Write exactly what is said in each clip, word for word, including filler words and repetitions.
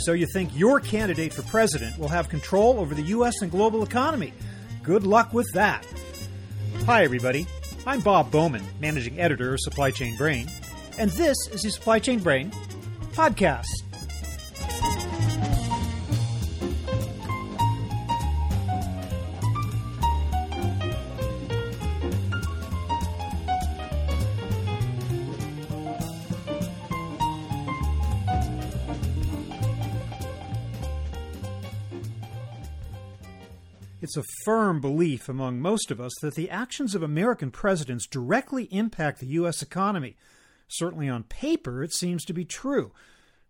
so you think your candidate for president will have control over the U S and global economy. Good luck with that. Hi, everybody. I'm Bob Bowman, managing editor of Supply Chain Brain, and this is the Supply Chain Brain podcast. It's a firm belief among most of us that the actions of American presidents directly impact the U S economy. Certainly on paper, it seems to be true.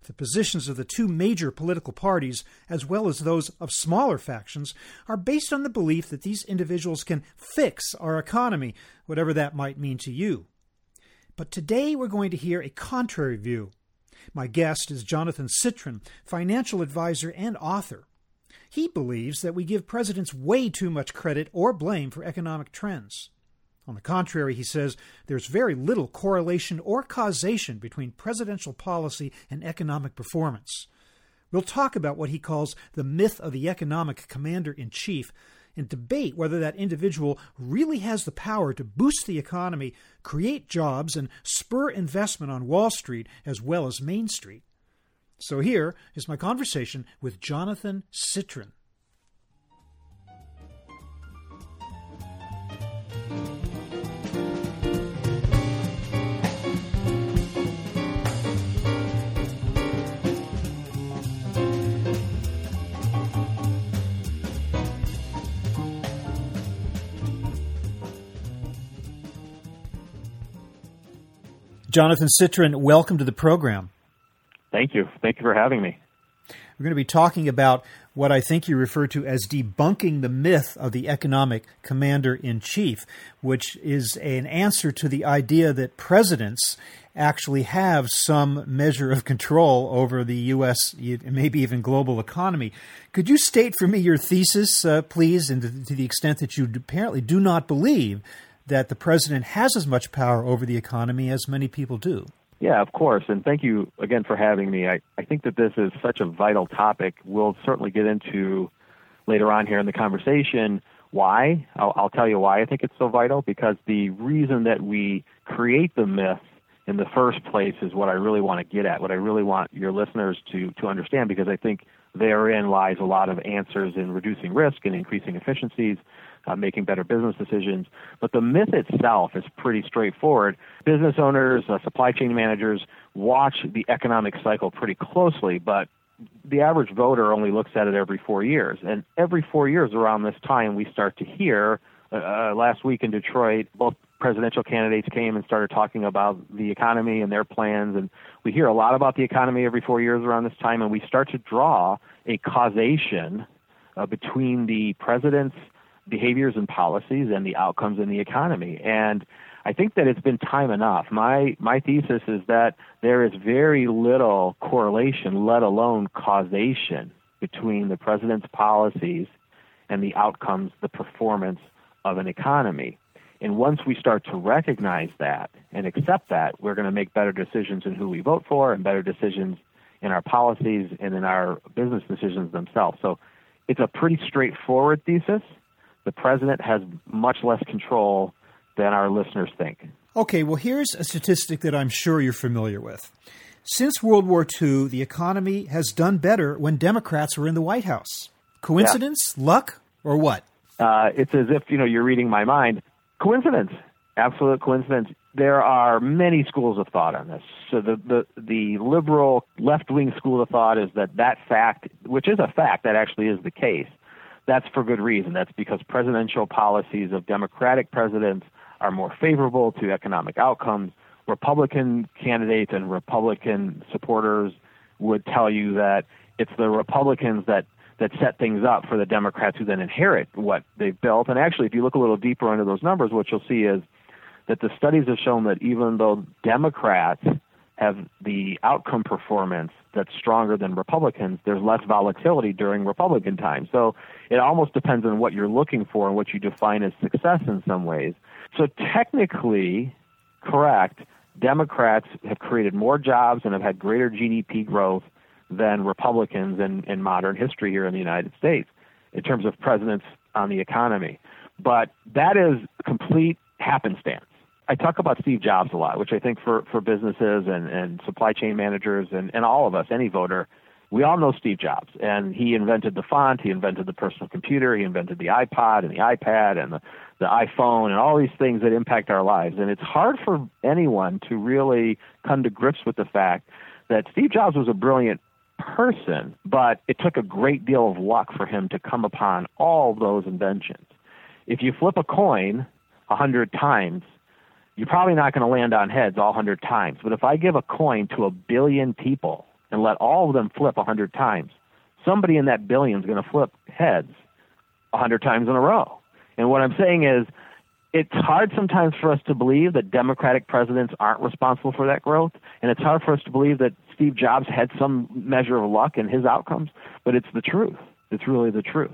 The positions of the two major political parties, as well as those of smaller factions, are based on the belief that these individuals can fix our economy, whatever that might mean to you. But today we're going to hear a contrary view. My guest is Jonathan Citrin, financial advisor and author. He believes that we give presidents way too much credit or blame for economic trends. On the contrary, he says, there's very little correlation or causation between presidential policy and economic performance. We'll talk about what he calls the myth of the economic commander-in-chief and debate whether that individual really has the power to boost the economy, create jobs, and spur investment on Wall Street as well as Main Street. So here is my conversation with Jonathan Citrin. Jonathan Citrin, welcome to the program. Thank you. Thank you for having me. We're going to be talking about what I think you refer to as debunking the myth of the economic commander-in-chief, which is an answer to the idea that presidents actually have some measure of control over the U S, maybe even global economy. Could you state for me your thesis, uh, please, and to, to the extent that you apparently do not believe that the president has as much power over the economy as many people do? Yeah, of course. And thank you again for having me. I, I think that this is such a vital topic. We'll certainly get into later on here in the conversation why. I'll, I'll tell you why I think it's so vital, because the reason that we create the myth in the first place is what I really want to get at, what I really want your listeners to, to understand, because I think therein lies a lot of answers in reducing risk and increasing efficiencies, uh, making better business decisions. But the myth itself is pretty straightforward. Business owners, uh, supply chain managers watch the economic cycle pretty closely, but the average voter only looks at it every four years. And every four years around this time, we start to hear, uh, last week in Detroit, both presidential candidates came and started talking about the economy and their plans. And we hear a lot about the economy every four years around this time, and we start to draw a causation uh, between the president's behaviors and policies and the outcomes in the economy. And I think that it's been time enough. My my thesis is that there is very little correlation, let alone causation, between the president's policies and the outcomes, the performance of an economy. And once we start to recognize that and accept that, we're going to make better decisions in who we vote for and better decisions in our policies and in our business decisions themselves. So it's a pretty straightforward thesis. The president has much less control than our listeners think. Okay, well, here's a statistic that I'm sure you're familiar with. Since World War Two, the economy has done better when Democrats were in the White House. Coincidence, yeah. Luck, or what? Uh, it's as if, you know, you're reading my mind. Coincidence, absolute coincidence. There are many schools of thought on this. So the, the, the liberal left-wing school of thought is that that fact, which is a fact, that actually is the case. That's for good reason. That's because presidential policies of Democratic presidents are more favorable to economic outcomes. Republican candidates and Republican supporters would tell you that it's the Republicans that that set things up for the Democrats who then inherit what they've built. And actually, if you look a little deeper into those numbers, what you'll see is that the studies have shown that even though Democrats have the outcome performance that's stronger than Republicans, there's less volatility during Republican time. So it almost depends on what you're looking for and what you define as success in some ways. So technically, correct, Democrats have created more jobs and have had greater G D P growth than Republicans in, in modern history here in the United States in terms of presidents on the economy. But that is complete happenstance. I talk about Steve Jobs a lot, which I think for, for businesses and, and supply chain managers and, and all of us, any voter, we all know Steve Jobs. And he invented the font, he invented the personal computer, he invented the iPod and the iPad and the, the iPhone and all these things that impact our lives. And it's hard for anyone to really come to grips with the fact that Steve Jobs was a brilliant person, but it took a great deal of luck for him to come upon all those inventions. If you flip a coin a hundred times, you're probably not going to land on heads all hundred times. But if I give a coin to a billion people and let all of them flip a hundred times, somebody in that billion is going to flip heads a hundred times in a row. And what I'm saying is, it's hard sometimes for us to believe that Democratic presidents aren't responsible for that growth, and it's hard for us to believe that Steve Jobs had some measure of luck in his outcomes, but it's the truth. It's really the truth.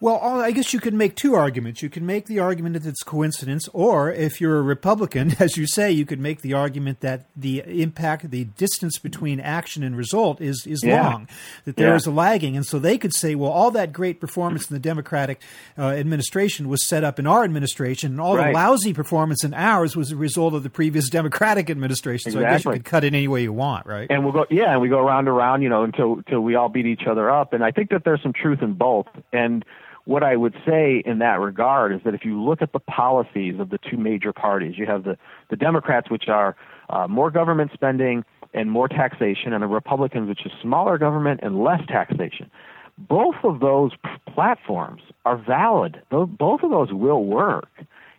Well, I guess you could make two arguments. You can make the argument that it's coincidence, or if you're a Republican, as you say, you could make the argument that the impact, the distance between action and result is, is yeah. long, that there yeah. is a lagging. And so they could say, well, all that great performance in the Democratic uh, administration was set up in our administration, and all right. the lousy performance in ours was a result of the previous Democratic administration. Exactly. So I guess you could cut it any way you want, right? And we'll go, yeah, and we go round and round, you know, until, until we all beat each other up. And I think that there's some truth in both. And what I would say in that regard is that if you look at the policies of the two major parties, you have the, the Democrats, which are uh, more government spending and more taxation, and the Republicans, which is smaller government and less taxation. Both of those platforms are valid. Both of those will work.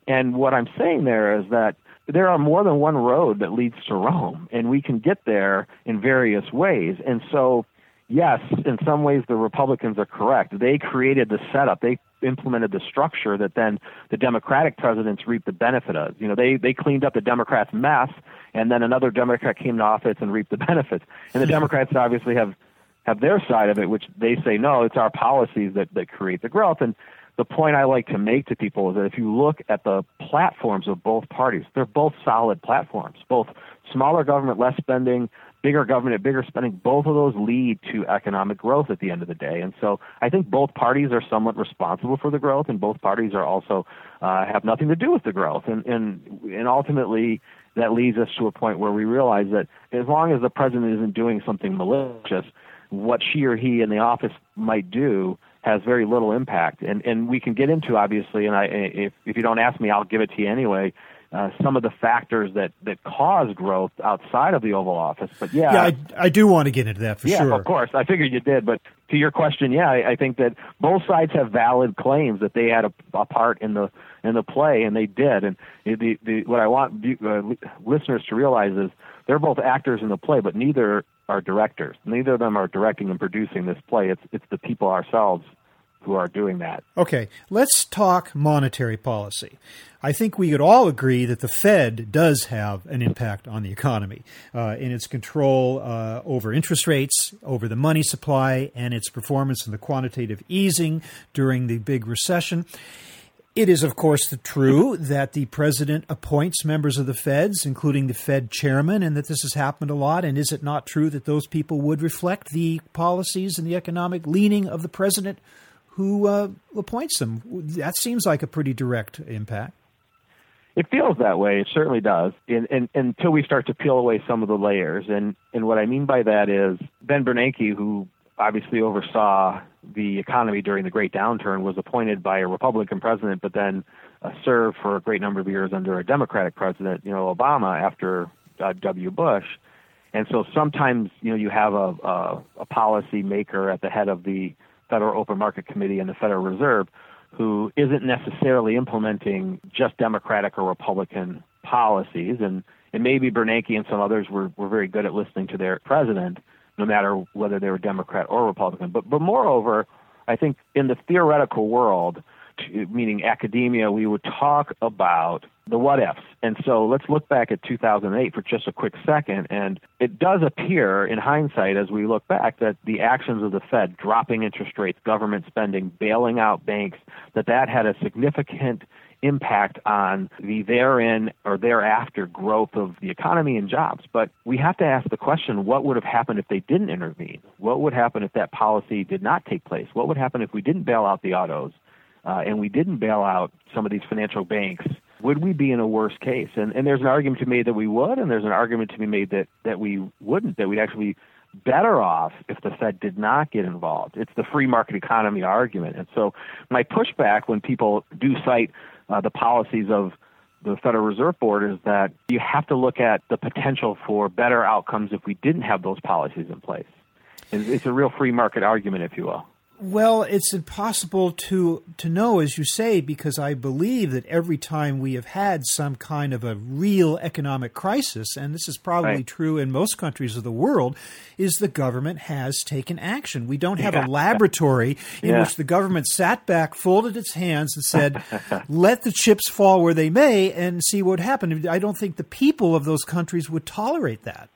And what I'm saying there is that there are more than one road that leads to Rome, and we can get there in various ways. And so yes, in some ways the Republicans are correct. They created the setup. They implemented the structure that then the Democratic presidents reaped the benefit of. You know, they, they cleaned up the Democrats' mess, and then another Democrat came to office and reaped the benefits. And the Democrats obviously have, have their side of it, which they say, no, it's our policies that, that create the growth. And the point I like to make to people is that if you look at the platforms of both parties, they're both solid platforms, both smaller government, less spending, bigger government, bigger spending. Both of those lead to economic growth at the end of the day. And so I think both parties are somewhat responsible for the growth, and both parties are also uh, have nothing to do with the growth. And, and, and ultimately that leads us to a point where we realize that as long as the president isn't doing something malicious, what she or he in the office might do has very little impact. And, and we can get into, obviously, and I, if, if you don't ask me, I'll give it to you anyway, Uh, some of the factors that, that cause growth outside of the Oval Office. But yeah, yeah I, I do want to get into that for yeah, sure. Yeah, of course. I figured you did. But to your question, yeah, I, I think that both sides have valid claims that they had a, a part in the in the play, and they did. And the, the, what I want uh, listeners to realize is they're both actors in the play, but neither are directors. Neither of them are directing and producing this play. It's it's the people ourselves who are doing that. Okay, let's talk monetary policy. I think we could all agree that the Fed does have an impact on the economy uh, in its control uh, over interest rates, over the money supply, and its performance in the quantitative easing during the big recession. It is, of course, true that the president appoints members of the Feds, including the Fed chairman, and that this has happened a lot. And is it not true that those people would reflect the policies and the economic leaning of the president who uh, appoints them? That seems like a pretty direct impact. It feels that way. It certainly does. And, and, until we start to peel away some of the layers. And, and what I mean by that is Ben Bernanke, who obviously oversaw the economy during the Great Downturn, was appointed by a Republican president, but then uh, served for a great number of years under a Democratic president, you know, Obama, after uh, W. Bush. And so sometimes, you know, you have a, a, a policy maker at the head of the Federal Open Market Committee and the Federal Reserve who isn't necessarily implementing just Democratic or Republican policies. And, and maybe Bernanke and some others were, were very good at listening to their president, no matter whether they were Democrat or Republican. But, but moreover, I think in the theoretical world, meaning academia, we would talk about the what ifs. And so let's look back at two thousand eight for just a quick second. And it does appear in hindsight, as we look back, that the actions of the Fed, dropping interest rates, government spending, bailing out banks, that that had a significant impact on the therein or thereafter growth of the economy and jobs. But we have to ask the question, what would have happened if they didn't intervene? What would happen if that policy did not take place? What would happen if we didn't bail out the autos uh, and we didn't bail out some of these financial banks? Would we be in a worse case? And, and there's an argument to be made that we would, and there's an argument to be made that, that we wouldn't, that we'd actually be better off if the Fed did not get involved. It's the free market economy argument. And so my pushback when people do cite uh, the policies of the Federal Reserve Board is that you have to look at the potential for better outcomes if we didn't have those policies in place. And it's a real free market argument, if you will. Well, it's impossible to to know, as you say, because I believe that every time we have had some kind of a real economic crisis, and this is probably right. true in most countries of the world, is the government has taken action. We don't have yeah. a laboratory in yeah. which the government sat back, folded its hands, and said, let the chips fall where they may and see what happened. I don't think the people of those countries would tolerate that.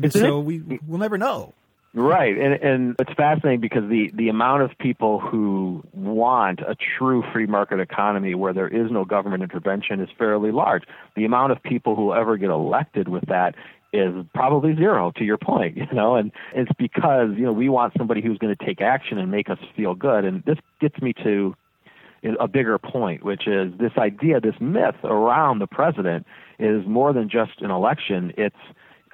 Isn't so it? we, we'll never know. Right. And and it's fascinating because the, the amount of people who want a true free market economy where there is no government intervention is fairly large. The amount of people who ever get elected with that is probably zero, to your point, you know, and it's because, you know, we want somebody who's going to take action and make us feel good. And this gets me to a bigger point, which is this idea, this myth around the president is more than just an election. It's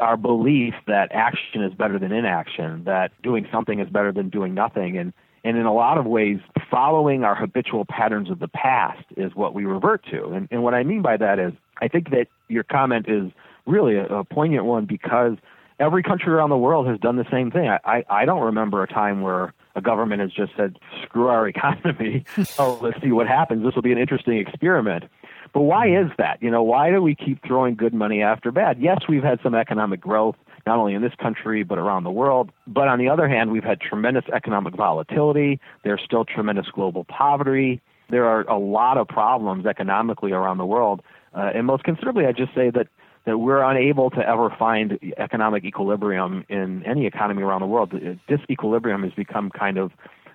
our belief that action is better than inaction, that doing something is better than doing nothing. And, and in a lot of ways, following our habitual patterns of the past is what we revert to. And, and what I mean by that is I think that your comment is really a, a poignant one because every country around the world has done the same thing. I, I, I don't remember a time where a government has just said, screw our economy. Oh, let's see what happens. This will be an interesting experiment. But why is that? You know, why do we keep throwing good money after bad? Yes, we've had some economic growth, not only in this country, but around the world. But on the other hand, we've had tremendous economic volatility. There's still tremendous global poverty. There are a lot of problems economically around the world. Uh, and most considerably, I just say that, that we're unable to ever find economic equilibrium in any economy around the world. This equilibrium has become kind of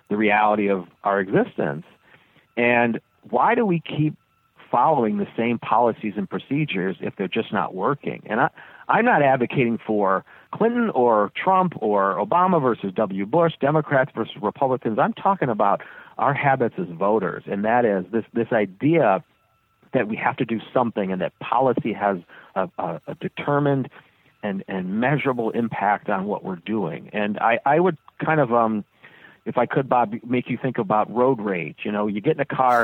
the reality of our existence. And why do we keep following the same policies and procedures if they're just not working? And I, I'm not advocating for Clinton or Trump or Obama versus W. Bush, Democrats versus Republicans. I'm talking about our habits as voters, and that is this this idea that we have to do something and that policy has a, a, a determined and, and measurable impact on what we're doing. And I, I would kind of... um. If I could, Bob, make you think about road rage. You know, you get in a car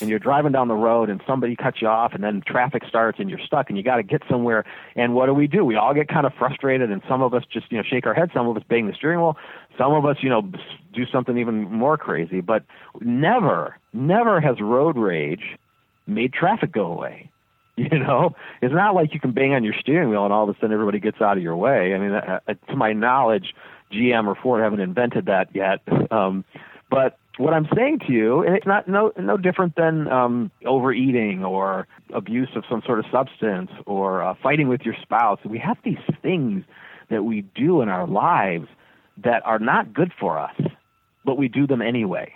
and you're driving down the road and somebody cuts you off and then traffic starts and you're stuck and you got to get somewhere. And what do we do? We all get kind of frustrated and some of us just, you know, shake our head. Some of us bang the steering wheel. Some of us, you know, do something even more crazy. But never, never has road rage made traffic go away. You know, it's not like you can bang on your steering wheel and all of a sudden everybody gets out of your way. I mean, uh, to my knowledge, G M or Ford haven't invented that yet. Um, but what I'm saying to you, and it's not no no different than um, overeating or abuse of some sort of substance or uh, fighting with your spouse. We have these things that we do in our lives that are not good for us, but we do them anyway.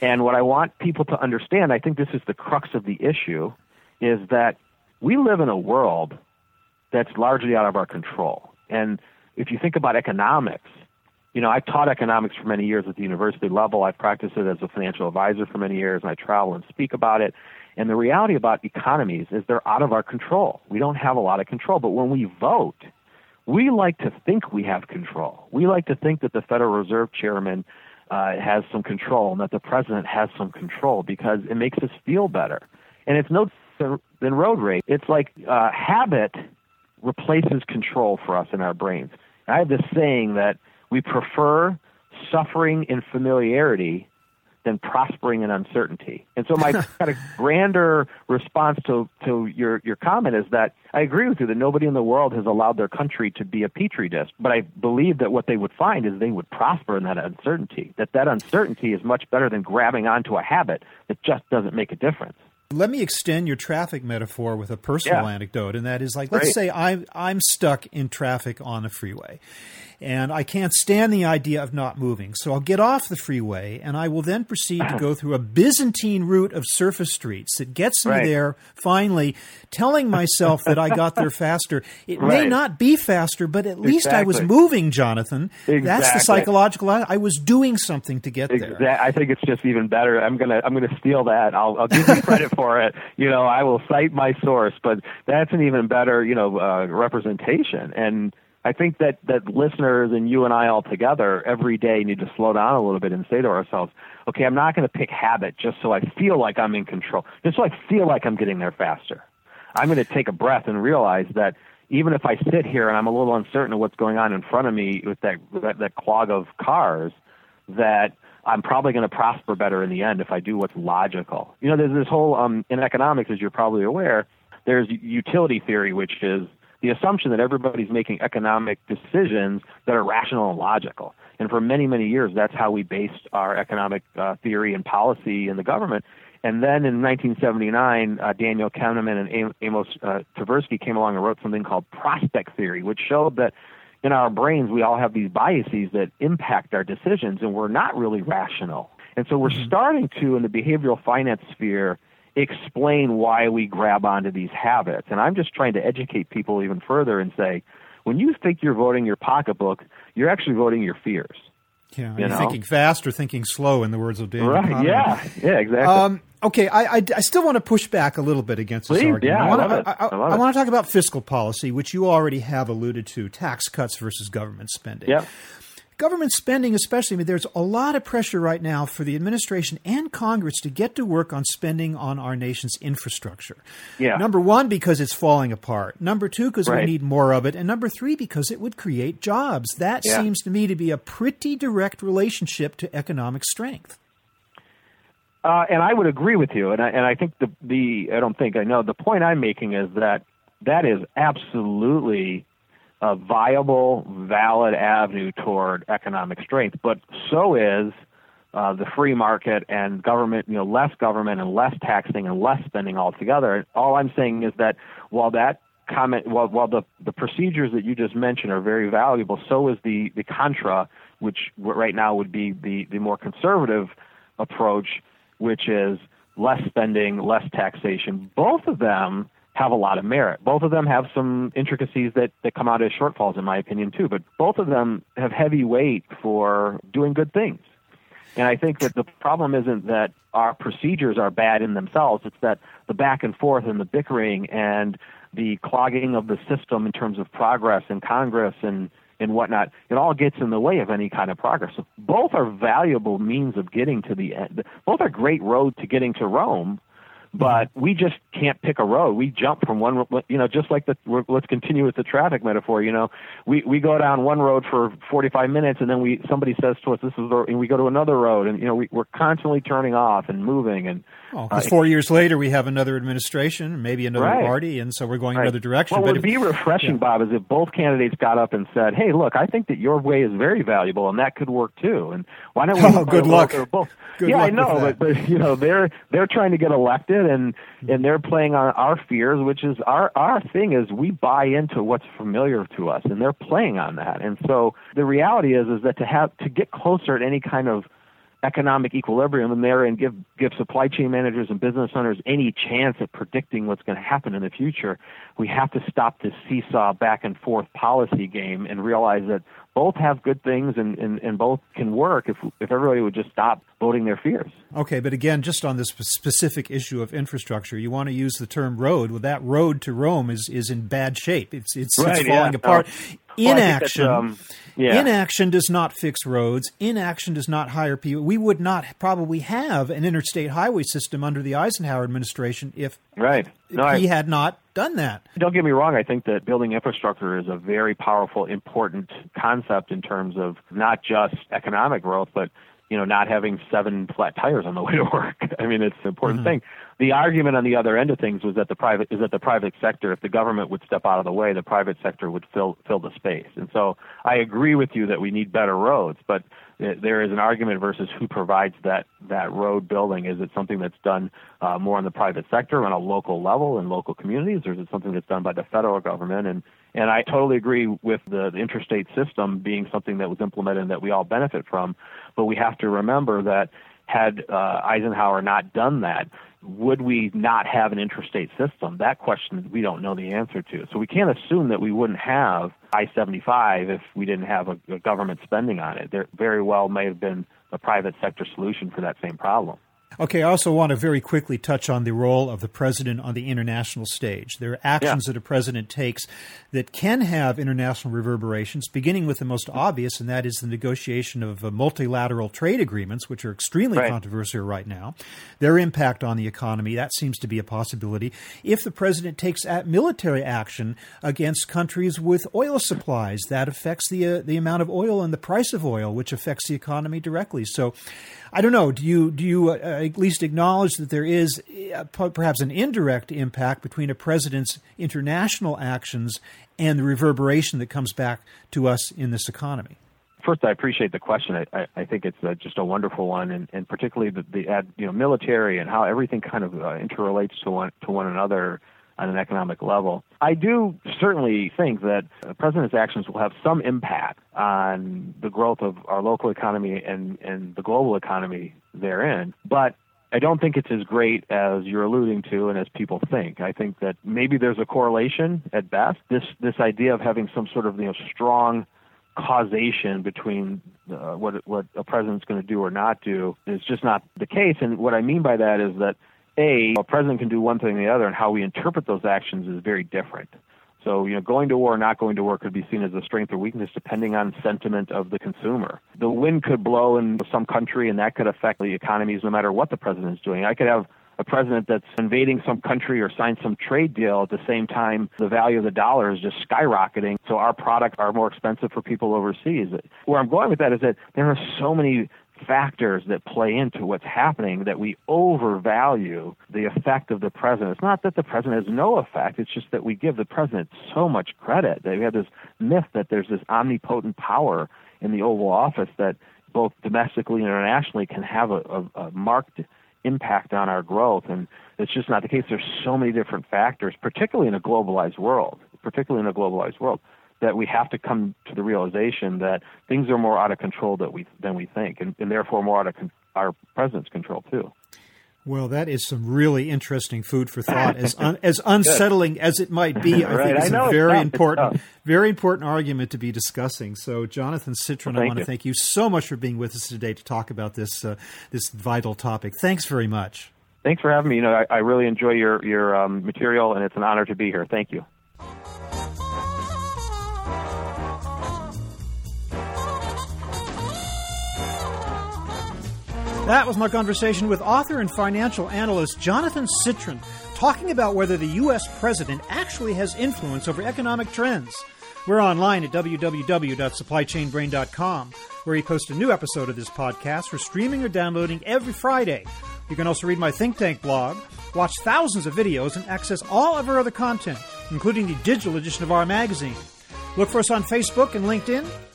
And what I want people to understand, I think this is the crux of the issue, is that we live in a world that's largely out of our control. And if you think about economics, you know, I've taught economics for many years at the university level. I've practiced it as a financial advisor for many years, and I travel and speak about it. And the reality about economies is they're out of our control. We don't have a lot of control. But when we vote, we like to think we have control. We like to think that the Federal Reserve chairman uh, has some control and that the president has some control because it makes us feel better. And it's no different than road rage. It's like uh, habit replaces control for us in our brains. I have this saying that we prefer suffering and familiarity than prospering in uncertainty. And so my kind of grander response to, to your, your comment is that I agree with you that nobody in the world has allowed their country to be a petri dish, but I believe that what they would find is they would prosper in that uncertainty, that that uncertainty is much better than grabbing onto a habit that just doesn't make a difference. Let me extend your traffic metaphor with a personal yeah. anecdote, and that is like, let's right. say I'm, I'm stuck in traffic on the freeway, and I can't stand the idea of not moving. So I'll get off the freeway, and I will then proceed to go through a Byzantine route of surface streets that gets me right. there, finally, telling myself that I got there faster. It right. may not be faster, but at least exactly. I was moving, Jonathan. Exactly. That's the psychological – I was doing something to get exactly. there. I think it's just even better. I'm going to I'm gonna steal that. I'll, I'll give you credit for for it, you know, I will cite my source, but that's an even better, you know, uh, representation. And I think that, that listeners and you and I all together every day need to slow down a little bit and say to ourselves, okay, I'm not going to pick habit just so I feel like I'm in control, just so I feel like I'm getting there faster. I'm going to take a breath and realize that even if I sit here and I'm a little uncertain of what's going on in front of me with that, that, that clog of cars, that I'm probably going to prosper better in the end if I do what's logical. You know, there's this whole, um, in economics, as you're probably aware, there's utility theory, which is the assumption that everybody's making economic decisions that are rational and logical. And for many, many years, that's how we based our economic uh, theory and policy in the government. And then in nineteen seventy-nine, uh, Daniel Kahneman and Amos uh, Tversky came along and wrote something called prospect theory, which showed that in our brains, we all have these biases that impact our decisions, and we're not really rational. And so we're starting to, in the behavioral finance sphere, explain why we grab onto these habits. And I'm just trying to educate people even further and say, when you think you're voting your pocketbook, you're actually voting your fears. Yeah, you know? Thinking fast or thinking slow, in the words of Daniel Kahneman. Right, yeah, yeah, exactly. Um, Okay, I, I, I still want to push back a little bit against this Please, argument. Yeah, I, want to, I, I, I, I want to talk about fiscal policy, which you already have alluded to, tax cuts versus government spending. Yep. Government spending especially, I mean, there's a lot of pressure right now for the administration and Congress to get to work on spending on our nation's infrastructure. Yeah. Number one, because it's falling apart. Number two, because right. we need more of it. And number three, because it would create jobs. That yeah. seems to me to be a pretty direct relationship to economic strength. Uh, and I would agree with you, and I, and I think the, the – I don't think I know. The point I'm making is that that is absolutely a viable, valid avenue toward economic strength, but so is uh, the free market and government, you know, less government and less taxing and less spending altogether. And all I'm saying is that while that comment – while, while the, the procedures that you just mentioned are very valuable, so is the, the contra, which right now would be the, the more conservative approach, which is less spending, less taxation. Both of them have a lot of merit. Both of them have some intricacies that, that come out as shortfalls, in my opinion, too. But both of them have heavy weight for doing good things. And I think that the problem isn't that our procedures are bad in themselves. It's that the back and forth and the bickering and the clogging of the system in terms of progress in Congress and and whatnot, it all gets in the way of any kind of progress. So both are valuable means of getting to the end. Both are great road to getting to Rome, but we just can't pick a road. We jump from one, you know, just like the, let's continue with the traffic metaphor, you know, we, we go down one road for forty-five minutes and then we, somebody says to us, this is, the, and we go to another road and, you know, we, we're constantly turning off and moving. And oh, uh, four years later, we have another administration, maybe another right. party. And so we're going right. another direction. What but would if, be refreshing, yeah. Bob, is if both candidates got up and said, hey, look, I think that your way is very valuable and that could work too. And why don't we? Oh, good luck. Both? Good yeah, luck I know, but, but, you know, they're, they're trying to get elected. And and they're playing on our fears, which is our, our thing is we buy into what's familiar to us, and they're playing on that. And so the reality is is that to have to get closer to any kind of economic equilibrium in there and give give supply chain managers and business owners any chance at predicting what's going to happen in the future, we have to stop this seesaw back and forth policy game and realize that both have good things and, and, and both can work if if everybody would just stop voting their fears. Okay, but again, just on this specific issue of infrastructure, you want to use the term road. Well, that road to Rome is, is in bad shape. It's it's, right, it's falling yeah. apart. Uh, Inaction, well, um, yeah. inaction does not fix roads. Inaction does not hire people. We would not probably have an interstate highway system under the Eisenhower administration if right. no, he I, had not done that. Don't get me wrong. I think that building infrastructure is a very powerful, important concept in terms of not just economic growth, but you know, not having seven flat tires on the way to work. I mean, it's an important mm-hmm. thing. The argument on the other end of things was that the private is that the private sector, if the government would step out of the way, the private sector would fill fill the space. And so I agree with you that we need better roads, but there is an argument versus who provides that, that road building. Is it something that's done uh, more in the private sector on a local level in local communities, or is it something that's done by the federal government? And and I totally agree with the, the interstate system being something that was implemented and that we all benefit from, but we have to remember that had uh, Eisenhower not done that, would we not have an interstate system? That question we don't know the answer to. So we can't assume that we wouldn't have I seventy-five if we didn't have a, a government spending on it. There very well may have been a private sector solution for that same problem. Okay, I also want to very quickly touch on the role of the president on the international stage. There are actions yeah. that a president takes that can have international reverberations, beginning with the most obvious, and that is the negotiation of uh, multilateral trade agreements, which are extremely right. controversial right now. Their impact on the economy, that seems to be a possibility. If the president takes at military action against countries with oil supplies, that affects the uh, the amount of oil and the price of oil, which affects the economy directly. So I don't know, do you do you uh, at least acknowledge that there is uh, p- perhaps an indirect impact between a president's international actions and the reverberation that comes back to us in this economy? First, I appreciate the question. I, I, I think it's uh, just a wonderful one, and, and particularly the, the ad, you know, military and how everything kind of uh, interrelates to one to one another on an economic level. I do certainly think that the president's actions will have some impact on the growth of our local economy and, and the global economy therein, but I don't think it's as great as you're alluding to and as people think. I think that maybe there's a correlation at best. This this idea of having some sort of, you know, strong causation between uh, what what a president's going to do or not do is just not the case. And what I mean by that is that A, a president can do one thing or the other, and how we interpret those actions is very different. So, you know, going to war or not going to war could be seen as a strength or weakness depending on sentiment of the consumer. The wind could blow in some country, and that could affect the economies no matter what the president is doing. I could have a president that's invading some country or signs some trade deal. At the same time, the value of the dollar is just skyrocketing, so our products are more expensive for people overseas. Where I'm going with that is that there are so many factors that play into what's happening that we overvalue the effect of the president. It's not that the president has no effect, it's just that we give the president so much credit. That we have this myth that there's this omnipotent power in the Oval Office that both domestically and internationally can have a, a, a marked impact on our growth, and it's just not the case. There's so many different factors, particularly in a globalized world, particularly in a globalized world. that we have to come to the realization that things are more out of control than we than we think, and, and therefore more out of con- our president's control too. Well, that is some really interesting food for thought. As un- as unsettling as it might be, I right. think it's I know, a very it's important, it's very important argument to be discussing. So, Jonathan Citrin, well, I want to thank you so much for being with us today to talk about this uh, this vital topic. Thanks very much. Thanks for having me. You know, I, I really enjoy your your um, material, and it's an honor to be here. Thank you. That was my conversation with author and financial analyst Jonathan Citrin, talking about whether the U S president actually has influence over economic trends. We're online at w w w dot supply chain brain dot com, where we post a new episode of this podcast for streaming or downloading every Friday. You can also read my think tank blog, watch thousands of videos, and access all of our other content, including the digital edition of our magazine. Look for us on Facebook and LinkedIn,